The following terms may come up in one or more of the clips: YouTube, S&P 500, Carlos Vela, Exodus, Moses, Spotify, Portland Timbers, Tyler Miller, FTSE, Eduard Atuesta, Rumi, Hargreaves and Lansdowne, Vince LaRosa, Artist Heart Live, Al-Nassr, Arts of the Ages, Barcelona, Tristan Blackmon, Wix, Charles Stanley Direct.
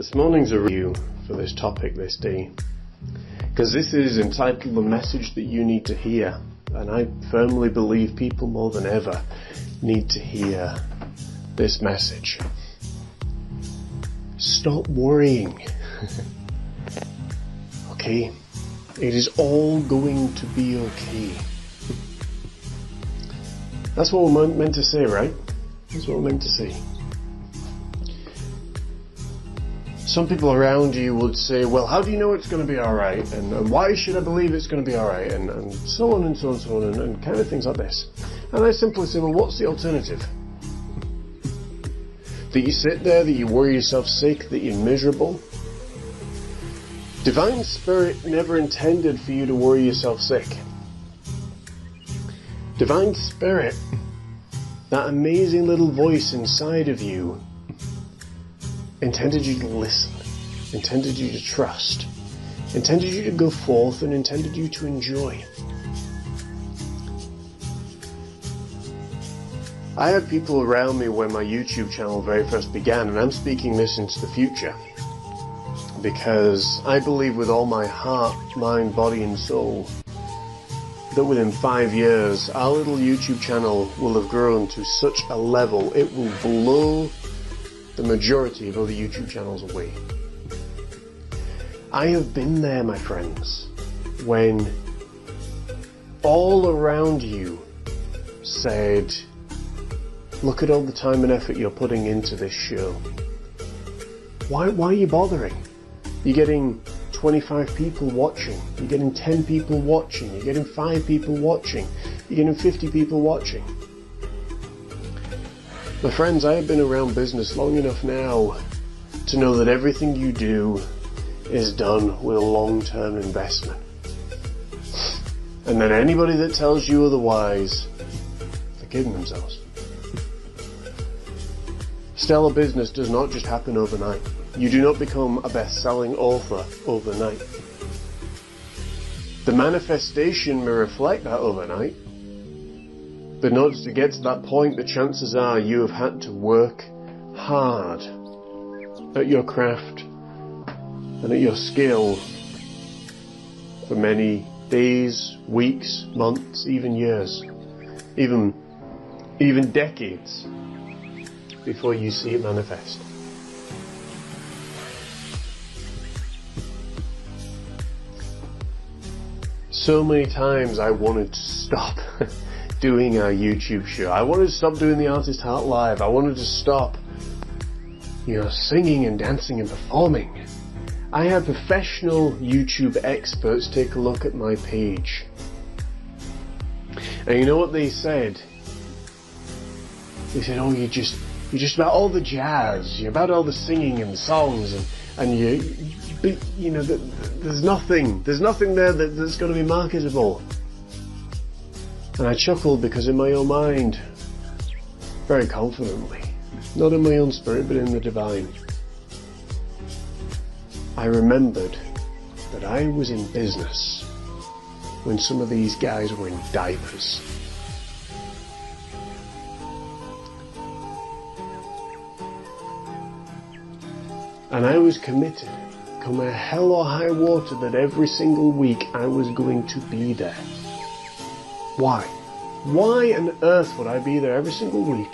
This morning's a review for this topic this day, because this is entitled The Message That You Need to Hear, and I firmly believe people more than ever need to hear this message. Stop worrying. Okay? It is all going to be okay. That's what we're meant to say, right? That's what we're meant to say. Some people around you would say, well, how do you know it's going to be alright? And why should I believe it's going to be alright? And so on and so on and so on, and kind of things like this. And I simply say, well, what's the alternative? That you sit there, that you worry yourself sick, that you're miserable? Divine Spirit never intended for you to worry yourself sick. Divine Spirit, that amazing little voice inside of you, intended you to listen, intended you to trust, intended you to go forth, and intended you to enjoy. I had people around me when my YouTube channel very first began, and I'm speaking this into the future, because I believe with all my heart, mind, body and soul that within 5 years our little YouTube channel will have grown to such a level it will blow the majority of other YouTube channels away. I have been there, my friends, when all around you said, look at all the time and effort you're putting into this show. Why are you bothering? You're getting 25 people watching, you're getting 10 people watching, you're getting 5 people watching, you're getting 50 people watching. My friends, I have been around business long enough now to know that everything you do is done with a long-term investment. And that anybody that tells you otherwise, they're kidding themselves. Stellar business does not just happen overnight. You do not become a best-selling author overnight. The manifestation may reflect that overnight, but in order to get to that point, the chances are you have had to work hard at your craft and at your skill for many days, weeks, months, even years, even decades before you see it manifest. So many times I wanted to stop doing our YouTube show. I wanted to stop doing the Artist Heart Live. I wanted to stop, singing and dancing and performing. I had professional YouTube experts take a look at my page. And you know what they said? They said, oh, you're just about all the jazz. You're about all the singing and the songs and there's nothing there that's going to be marketable. And I chuckled, because in my own mind, very confidently, not in my own spirit but in the divine, I remembered that I was in business when some of these guys were in diapers. And I was committed, come hell or high water, that every single week I was going to be there. Why? Why on earth would I be there every single week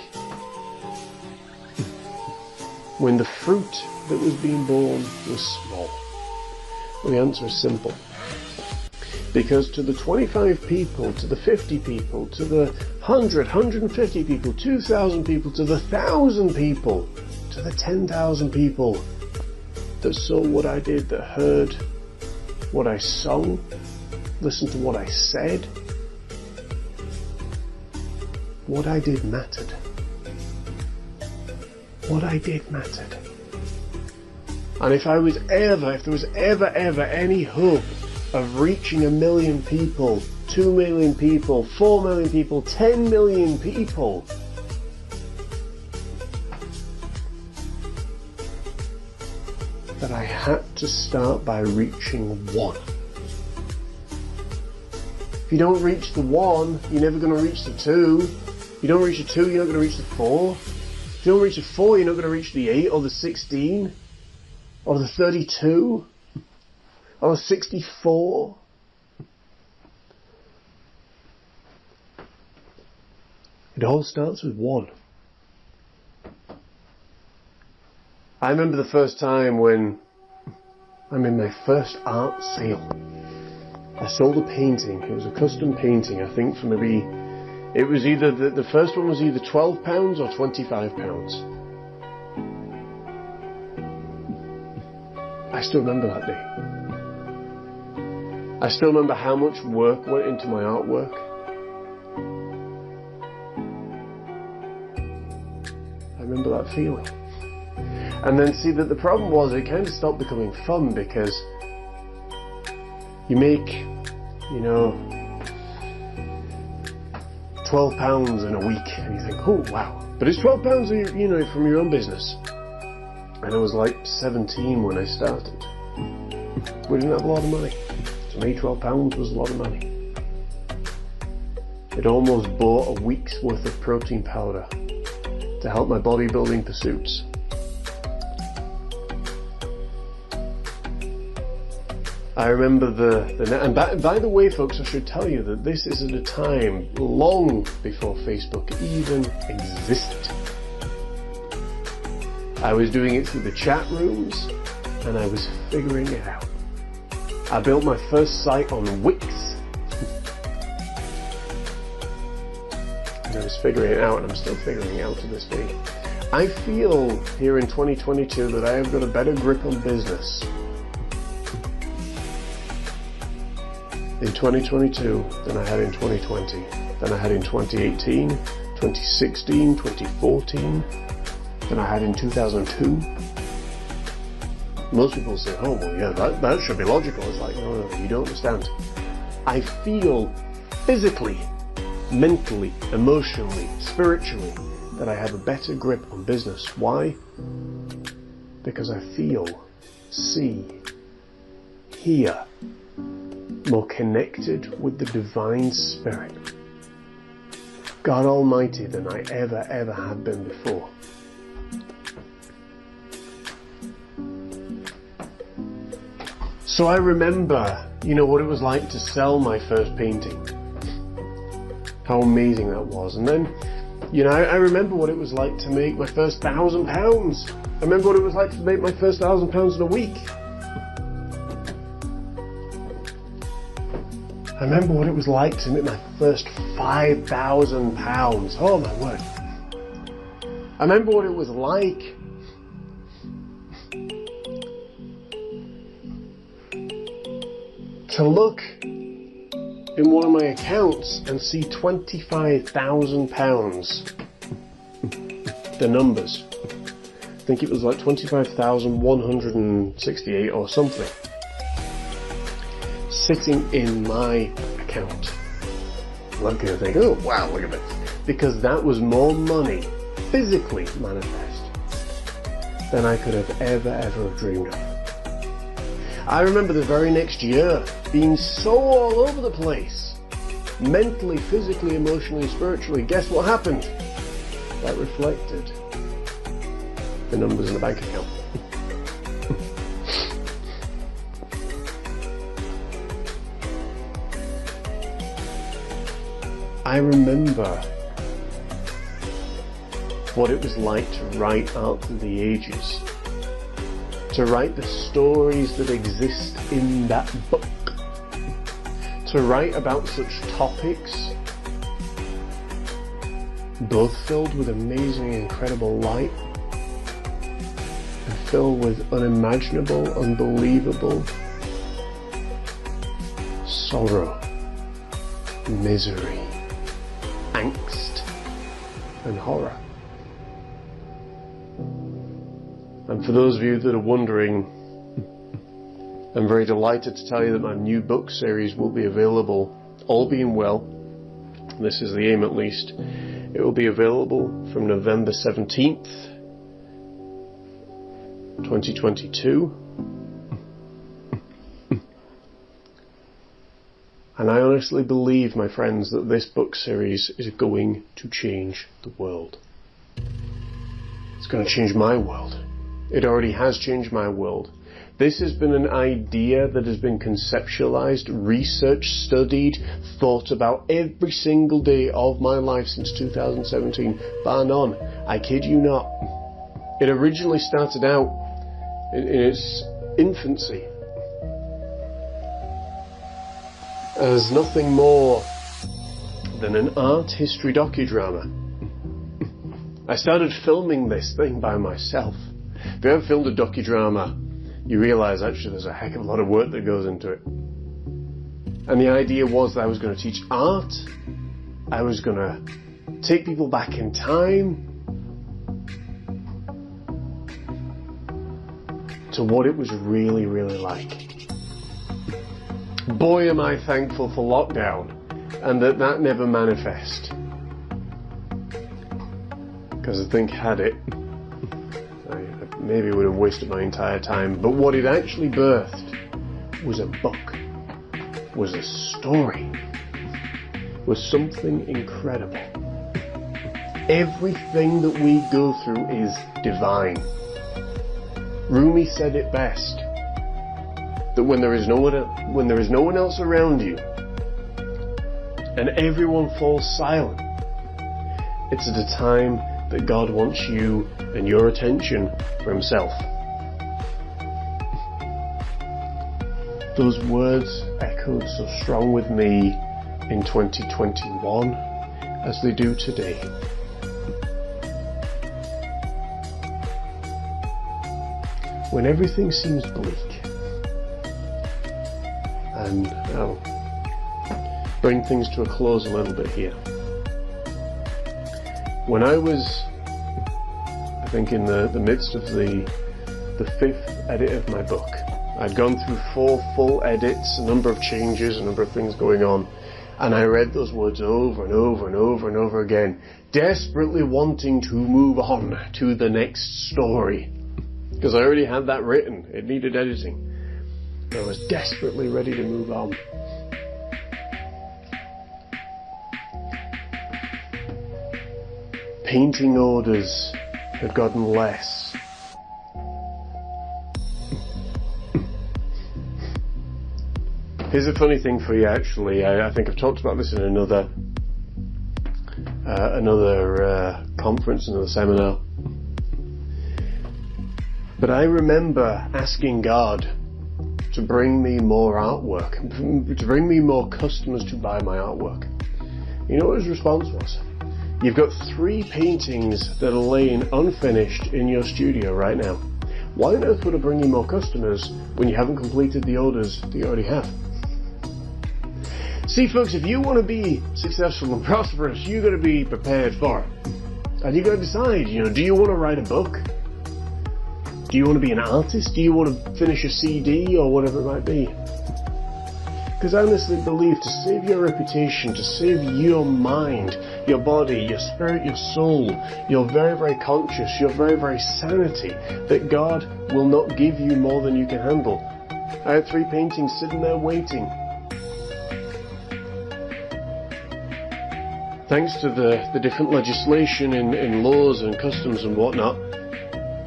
when the fruit that was being born was small? Well, the answer is simple. Because to the 25 people, to the 50 people, to the 100, 150 people, 2,000 people, to the 1,000 people, to the 10,000 people, that saw what I did, that heard what I sung, listened to what I said, what I did mattered. What I did mattered. And if there was ever any hope of reaching 1 million people, 2 million people, 4 million people, 10 million people, that I had to start by reaching one. If you don't reach the one, you're never going to reach the two. If you don't reach the two, you're not going to reach the four. If you don't reach the four, you're not going to reach the 8 or the 16. or the 32 or the 64. It all starts with one. I remember the first time when I made my first art sale. I sold a painting. It was a custom painting, I think, for maybe... It was either... The first one was either £12 or £25. I still remember that day. I still remember how much work went into my artwork. Remember that feeling. And then see that the problem was it kind of stopped becoming fun, because you make, you know, £12 in a week and you think, oh wow, but it's £12 you know, from your own business. And I was like 17 when I started. We didn't have a lot of money. To me, £12 was a lot of money. It almost bought a week's worth of protein powder to help my bodybuilding pursuits. I remember and by the way, folks, I should tell you that this is at a time long before Facebook even existed. I was doing it through the chat rooms, and I was figuring it out. I built my first site on Wix. I was figuring it out, and I'm still figuring it out to this day. I feel here in 2022 that I have got a better grip on business in 2022 than I had in 2020, than I had in 2018, 2016, 2014, than I had in 2002. Most people say, oh, well, yeah, that should be logical. It's like, no, you don't understand. I feel physically, mentally, emotionally, spiritually, that I have a better grip on business. Why? Because I feel, see, hear, more connected with the divine spirit, God Almighty, than I ever have been before. So I remember, you know, what it was like to sell my first painting. How amazing that was. And then, you know, I remember what it was like to make my first £1,000. I remember what it was like to make my first £1,000 in a week. I remember what it was like to make my first £5,000. Oh my word. I remember what it was like to look in one of my accounts and see £25,000. The numbers. I think it was like 25,168 or something. Sitting in my account. I'm going to think, oh wow, look at this. Because that was more money, physically manifest, than I could have ever dreamed of. I remember the very next year being so all over the place, mentally, physically, emotionally, spiritually. Guess what happened? That reflected the numbers in the bank account. I remember what it was like to write Arts of the Ages, to write the stories that exist in that book, to write about such topics, both filled with amazing, incredible light, and filled with unimaginable, unbelievable sorrow, misery, angst, and horror. And for those of you that are wondering, I'm very delighted to tell you that my new book series will be available, all being well, this is the aim at least, it will be available from November 17th, 2022. And I honestly believe, my friends, that this book series is going to change the world. It's going to change my world. It already has changed my world. This has been an idea that has been conceptualized, researched, studied, thought about every single day of my life since 2017, bar none. I kid you not. It originally started out in its infancy as nothing more than an art history docudrama. I started filming this thing by myself. If you ever filmed a docudrama, you realise actually there's a heck of a lot of work that goes into it. And the idea was that I was going to teach art, I was going to take people back in time to what it was really, really like. Boy, am I thankful for lockdown and that never manifest. Because I think had it, maybe it would have wasted my entire time, but what it actually birthed was a book, was a story, was something incredible. Everything that we go through is divine. Rumi said it best, that when there is no one else around you and everyone falls silent, it's at a time that God wants you and your attention for himself. Those words echoed so strong with me in 2021 as they do today. When everything seems bleak, and I'll bring things to a close a little bit here. When I was, I think, in the midst of the fifth edit of my book, I'd gone through 4 full edits, a number of changes, a number of things going on, and I read those words over and over and over and over again, desperately wanting to move on to the next story, because I already had that written. It needed editing. I was desperately ready to move on. Painting orders had gotten less. Here's a funny thing for you, actually. I think I've talked about this in another conference, another seminar. But I remember asking God to bring me more artwork, to bring me more customers to buy my artwork. You know what his response was? You've got 3 paintings that are laying unfinished in your studio right now. Why on earth would I bring you more customers when you haven't completed the orders that you already have? See, folks, if you want to be successful and prosperous, you've got to be prepared for it. And you've got to decide, you know, do you want to write a book? Do you want to be an artist? Do you want to finish a CD or whatever it might be? Because I honestly believe to save your reputation, to save your mind, your body, your spirit, your soul, your very, very conscious, your very, very sanity, that God will not give you more than you can handle. I had 3 paintings sitting there waiting. Thanks to the different legislation in laws and customs and whatnot,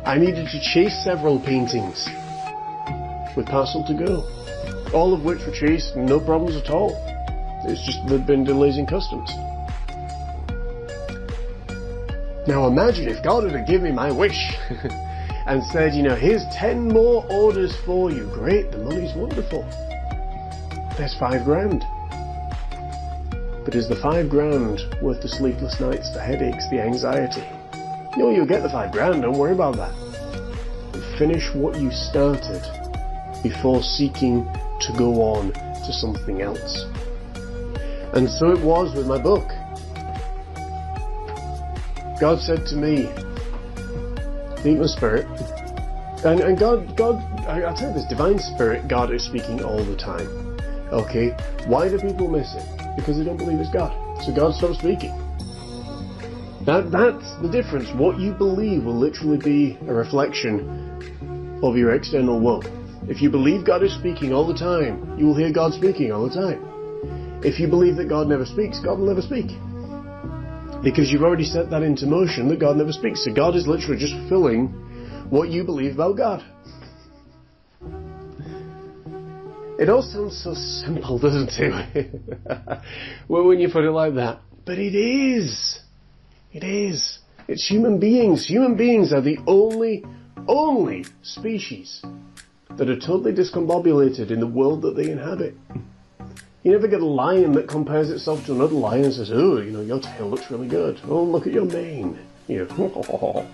I needed to chase several paintings with parcel to go. All of which were chased, no problems at all. It's just there'd been delays in customs. Now imagine if God would have given me my wish and said, you know, here's 10 more orders for you. Great, the money's wonderful. There's $5,000. But is the $5,000 worth the sleepless nights, the headaches, the anxiety? No, you'll get the $5,000, don't worry about that. But finish what you started before seeking to go on to something else. And so it was with my book. God said to me, deep in spirit, and God, I tell you, this divine spirit, God is speaking all the time. Okay, why do people miss it? Because they don't believe it's God. So God stopped speaking. That's the difference. What you believe will literally be a reflection of your external world. If you believe God is speaking all the time, you will hear God speaking all the time. If you believe that God never speaks, God will never speak. Because you've already set that into motion, that God never speaks. So God is literally just fulfilling what you believe about God. It all sounds so simple, doesn't it? Well, when you put it like that. But it is. It is. It's human beings. Human beings are the only species that are totally discombobulated in the world that they inhabit. You never get a lion that compares itself to another lion and says, oh, you know, your tail looks really good. Oh, look at your mane. You know,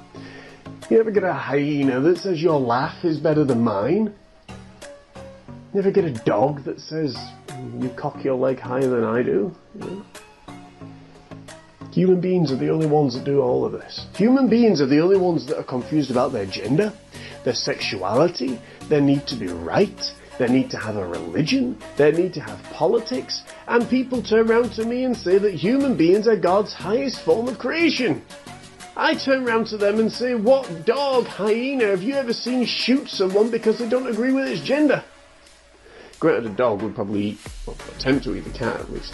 you never get a hyena that says your laugh is better than mine. You never get a dog that says you cock your leg higher than I do. You know? Human beings are the only ones that do all of this. Human beings are the only ones that are confused about their gender, their sexuality, their need to be right, their need to have a religion, their need to have politics, and people turn around to me and say that human beings are God's highest form of creation. I turn around to them and say, what dog, hyena, have you ever seen shoot someone because they don't agree with its gender? Granted, a dog would probably eat, or attempt to eat the cat at least.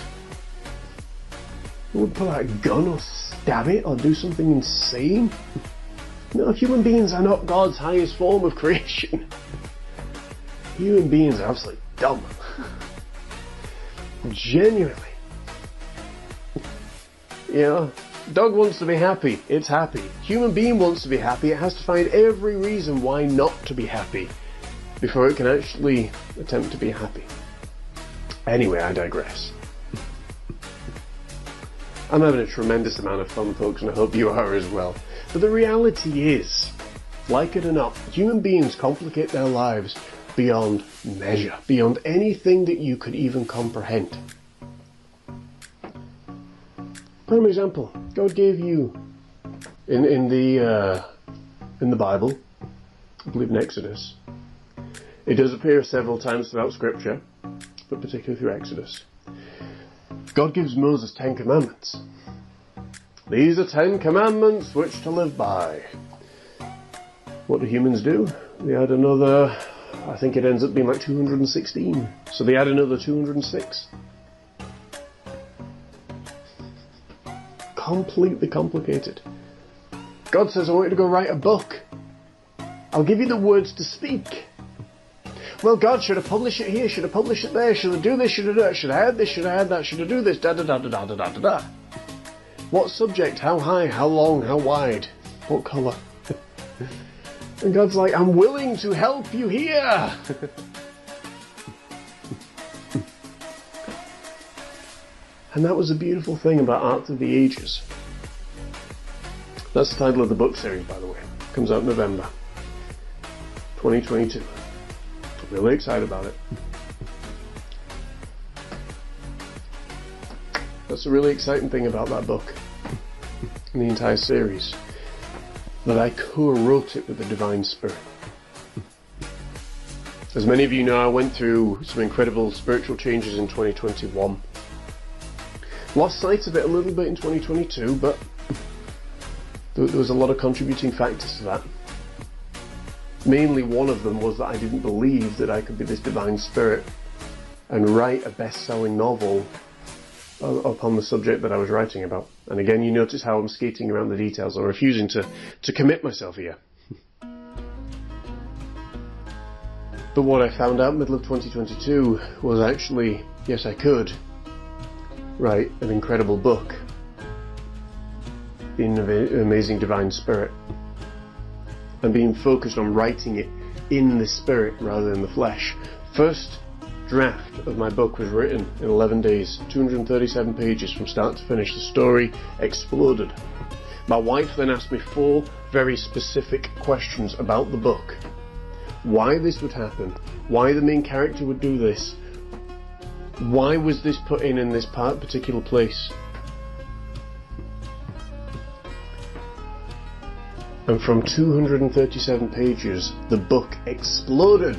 It would pull out a gun or stab it or do something insane. No, human beings are not God's highest form of creation. Human beings are absolutely dumb. Genuinely. You know, dog wants to be happy, it's happy. Human being wants to be happy, it has to find every reason why not to be happy before it can actually attempt to be happy. Anyway, I digress. I'm having a tremendous amount of fun, folks, and I hope you are as well. But the reality is, like it or not, human beings complicate their lives beyond measure, beyond anything that you could even comprehend. Prime example, God gave you, in the Bible, I believe in Exodus, it does appear several times throughout Scripture, but particularly through Exodus. God gives Moses 10 commandments. These are 10 commandments which to live by. What do humans do? They add another, I think it ends up being like 216. So they add another 206. Completely complicated. God says, I want you to go write a book. I'll give you the words to speak. Well, God, should I publish it here? Should I publish it there? Should I do this? Should I do that? Should I add this? Should I add that? Should I do this? Da-da-da-da-da-da-da-da. What subject? How high? How long? How wide? What colour? And God's like, I'm willing to help you here. And that was a beautiful thing about Arts of the Ages. That's the title of the book series, by the way. It comes out in November 2022. Really excited about it. That's the really exciting thing about that book and the entire series, that I co-wrote it with the Divine Spirit. As many of you know, I went through some incredible spiritual changes in 2021. Lost sight of it a little bit in 2022, but there was a lot of contributing factors to that. Mainly one of them was that I didn't believe that I could be this Divine Spirit and write a best-selling novel upon the subject that I was writing about. And again, you notice how I'm skating around the details. I'm refusing to commit myself here. But what I found out middle of 2022 was actually, yes, I could write an incredible book, The Amazing Divine Spirit. And being focused on writing it in the spirit rather than the flesh. First draft of my book was written in 11 days, 237 pages from start to finish. The story exploded. My wife then asked me 4 very specific questions about the book. Why this would happen, why the main character would do this, why was this put in this particular place. And from 237 pages, the book exploded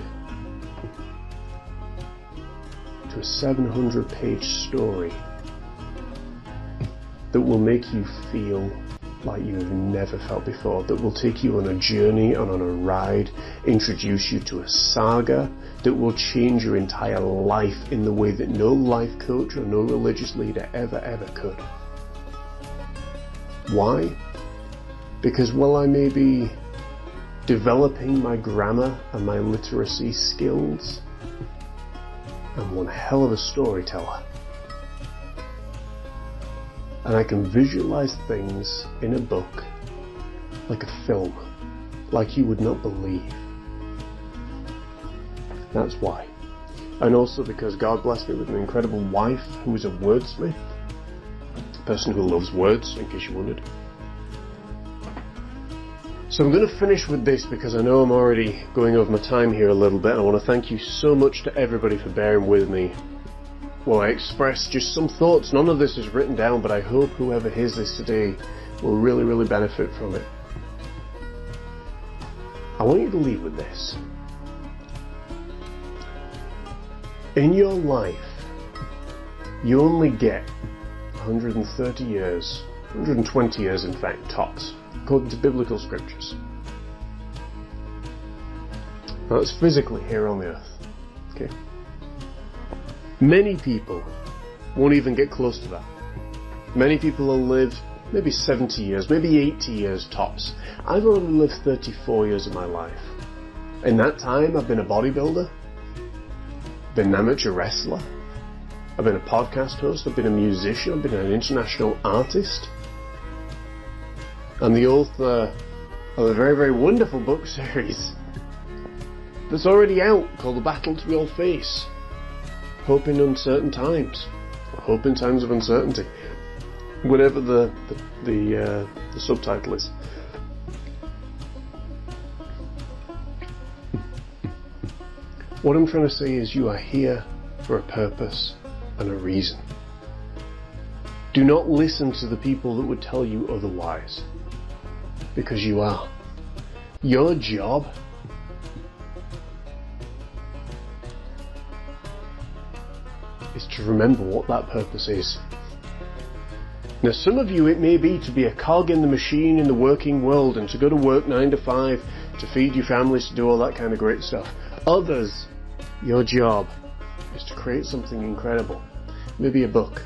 to a 700-page story that will make you feel like you have never felt before, that will take you on a journey and on a ride, introduce you to a saga that will change your entire life in the way that no life coach or no religious leader ever could. Why? Because while I may be developing my grammar and my literacy skills, and one hell of a storyteller. And I can visualize things in a book like a film, like you would not believe. That's why. And also because God blessed me with an incredible wife who is a wordsmith, a person who loves words, in case you wondered. So I'm going to finish with this because I know I'm already going over my time here a little bit. I want to thank you so much to everybody for bearing with me. Well, I expressed just some thoughts. None of this is written down, but I hope whoever hears this today will really, really benefit from it. I want you to leave with this. In your life, you only get 130 years, 120 years in fact, tops, according to biblical scriptures. Now, it's physically here on the earth. Okay. Many people won't even get close to that. Many people will live maybe 70 years, maybe 80 years tops. I've only lived 34 years of my life. In that time, I've been a bodybuilder, been an amateur wrestler, I've been a podcast host, I've been a musician, I've been an international artist. I'm the author of a very, very wonderful book series that's already out called The Battle to We All Face Hope in Uncertain Times, or Hope in Times of Uncertainty, whatever the subtitle is. What I'm trying to say is you are here for a purpose and a reason. Do not listen to the people that would tell you otherwise. Because you are. Your job is to remember what that purpose is. Now, some of you, it may be to be a cog in the machine in the working world and to go to work 9 to 5, to feed your families, to do all that kind of great stuff. Others, your job is to create something incredible. Maybe a book,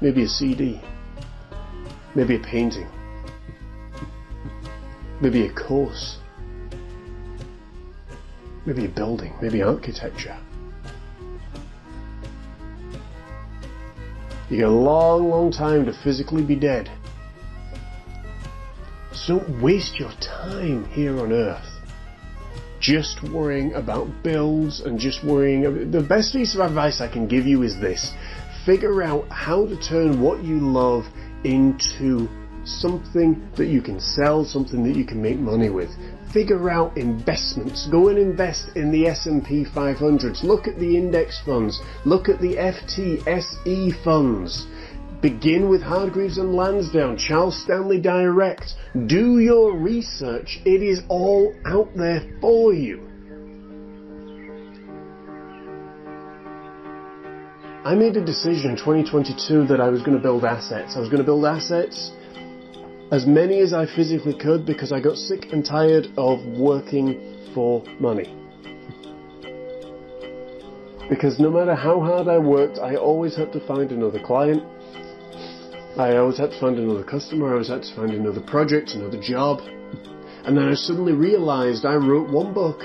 maybe a CD, maybe a painting. Maybe a course, maybe a building, maybe architecture. You get a long, long time to physically be dead. So don't waste your time here on earth just worrying about bills and just worrying. The best piece of advice I can give you is this. Figure out how to turn what you love into something that you can sell, something that you can make money with. Figure out investments. Go and invest in the S&P 500s. Look at the index funds. Look at the FTSE funds. Begin with Hargreaves and Lansdowne, Charles Stanley Direct. Do your research. It is all out there for you. I made a decision in 2022 that I was going to build assets. I was going to build assets as many as I physically could because I got sick and tired of working for money. Because no matter how hard I worked, I always had to find another client. I always had to find another customer. I always had to find another project, another job. And then I suddenly realized I wrote one book.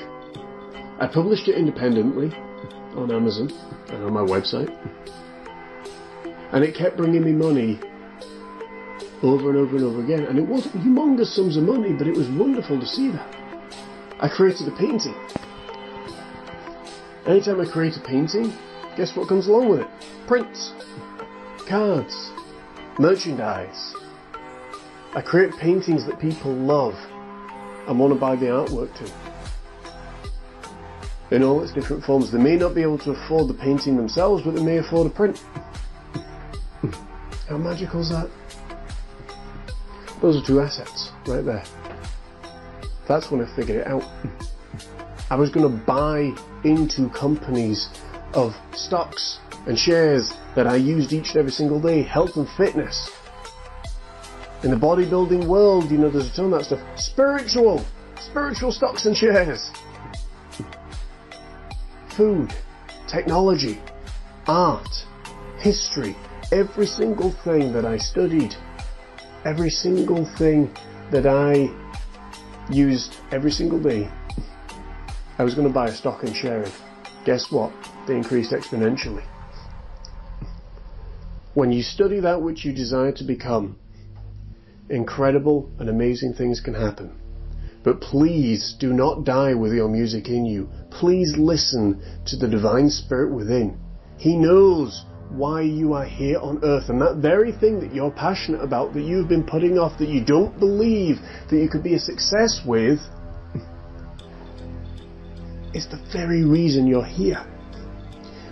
I published it independently on Amazon and on my website. And it kept bringing me money over and over and over again, and it wasn't humongous sums of money, but it was wonderful to see that. I created a painting. Anytime I create a painting, guess what comes along with it? Prints, cards, merchandise. I create paintings that people love and want to buy the artwork to. In all its different forms. They may not be able to afford the painting themselves, but they may afford a print. How magical is that? Those are two assets right there. That's when I figured it out. I was going to buy into companies of stocks and shares that I used each and every single day. Health and fitness. In the bodybuilding world, you know, there's a ton of that stuff. Spiritual stocks and shares. Food, technology, art, history. Every single thing that I studied, every single thing that I used every single day. I was going to buy a stock and share it. Guess what? They increased exponentially. When you study that which you desire to become, incredible and amazing things can happen. But please do not die with your music in you. Please listen to the divine spirit within. He knows why you are here on earth, and that very thing that you're passionate about, that you've been putting off, that you don't believe that you could be a success with, is the very reason you're here.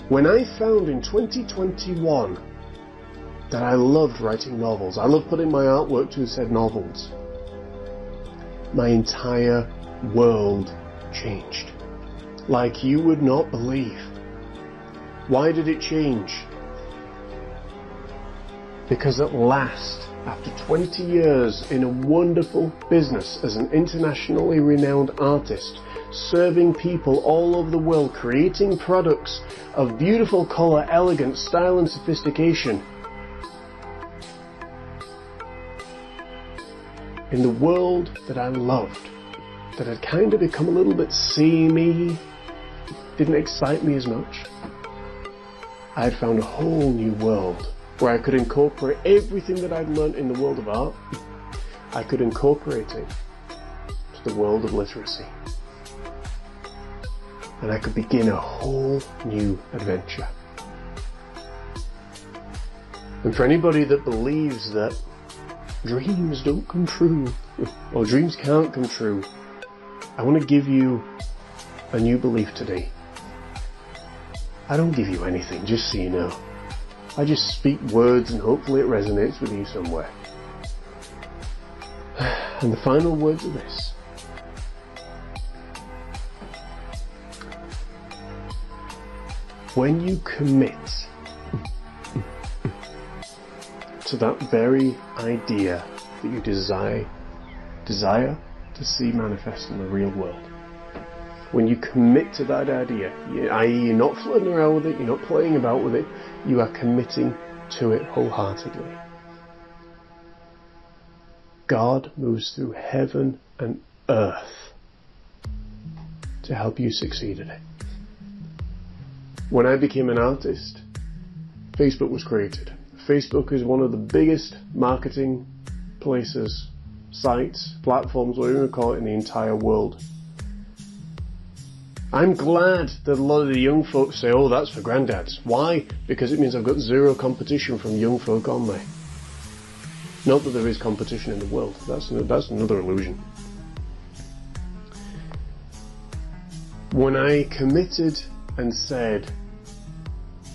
When I found in 2021 that I loved writing novels, I loved putting my artwork to said novels, my entire world changed like you would not believe. Why did it change? Because at last, after 20 years in a wonderful business as an internationally renowned artist, serving people all over the world, creating products of beautiful color, elegance, style and sophistication, in the world that I loved, that had kind of become a little bit samey, didn't excite me as much, I had found a whole new world where I could incorporate everything that I'd learned in the world of art. I could incorporate it to the world of literacy. And I could begin a whole new adventure. And for anybody that believes that dreams don't come true, or dreams can't come true, I want to give you a new belief today. I don't give you anything, just so you know. I just speak words and hopefully it resonates with you somewhere. And the final words are this. When you commit to that very idea that you desire to see manifest in the real world, when you commit to that idea, i.e. you're not flirting around with it, you're not playing about with it, you are committing to it wholeheartedly. God moves through heaven and earth to help you succeed at it. When I became an artist, Facebook was created. Facebook is one of the biggest marketing places, sites, platforms, whatever you want to call it, in the entire world. I'm glad that a lot of the young folks say, oh, that's for granddads. Why? Because it means I've got zero competition from young folk on me. Not that there is competition in the world. That's another illusion. When I committed and said,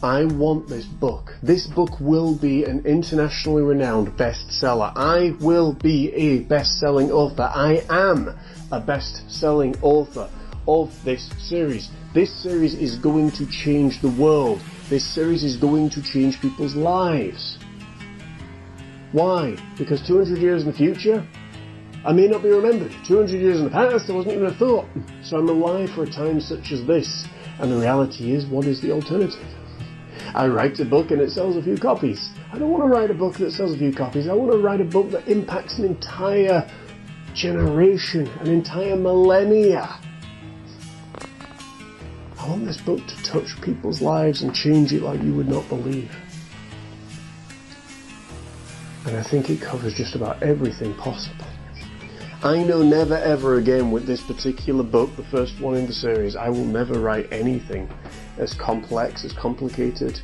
I want this book. This book will be an internationally renowned bestseller. I will be a best-selling author. I am a best-selling author of this series. This series is going to change the world. This series is going to change people's lives. Why? Because 200 years in the future, I may not be remembered. 200 years in the past, I wasn't even a thought. So I'm alive for a time such as this. And the reality is, what is the alternative? I write a book and it sells a few copies. I don't want to write a book that sells a few copies. I want to write a book that impacts an entire generation, an entire millennia. I want this book to touch people's lives and change it like you would not believe. And I think it covers just about everything possible. I know never ever again with this particular book, the first one in the series, I will never write anything as complex, as complicated,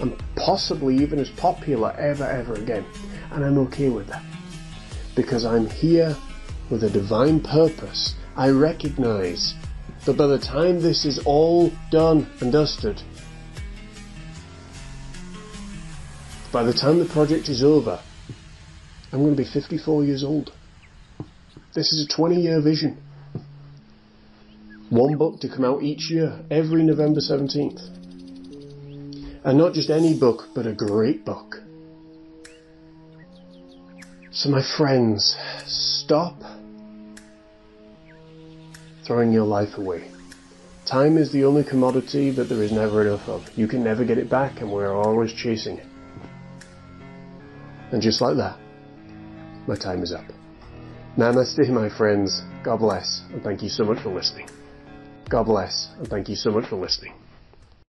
and possibly even as popular ever again. And I'm okay with that. Because I'm here with a divine purpose. I recognize that by the time this is all done and dusted, by the time the project is over, I'm going to be 54 years old. This is a 20-year vision. One book to come out each year, every November 17th. And not just any book, but a great book. So my friends, stop throwing your life away. Time is the only commodity that there is never enough of. You can never get it back, and we're always chasing it. And just like that, my time is up. Namaste, my friends. God bless, and thank you so much for listening. God bless, and thank you so much for listening.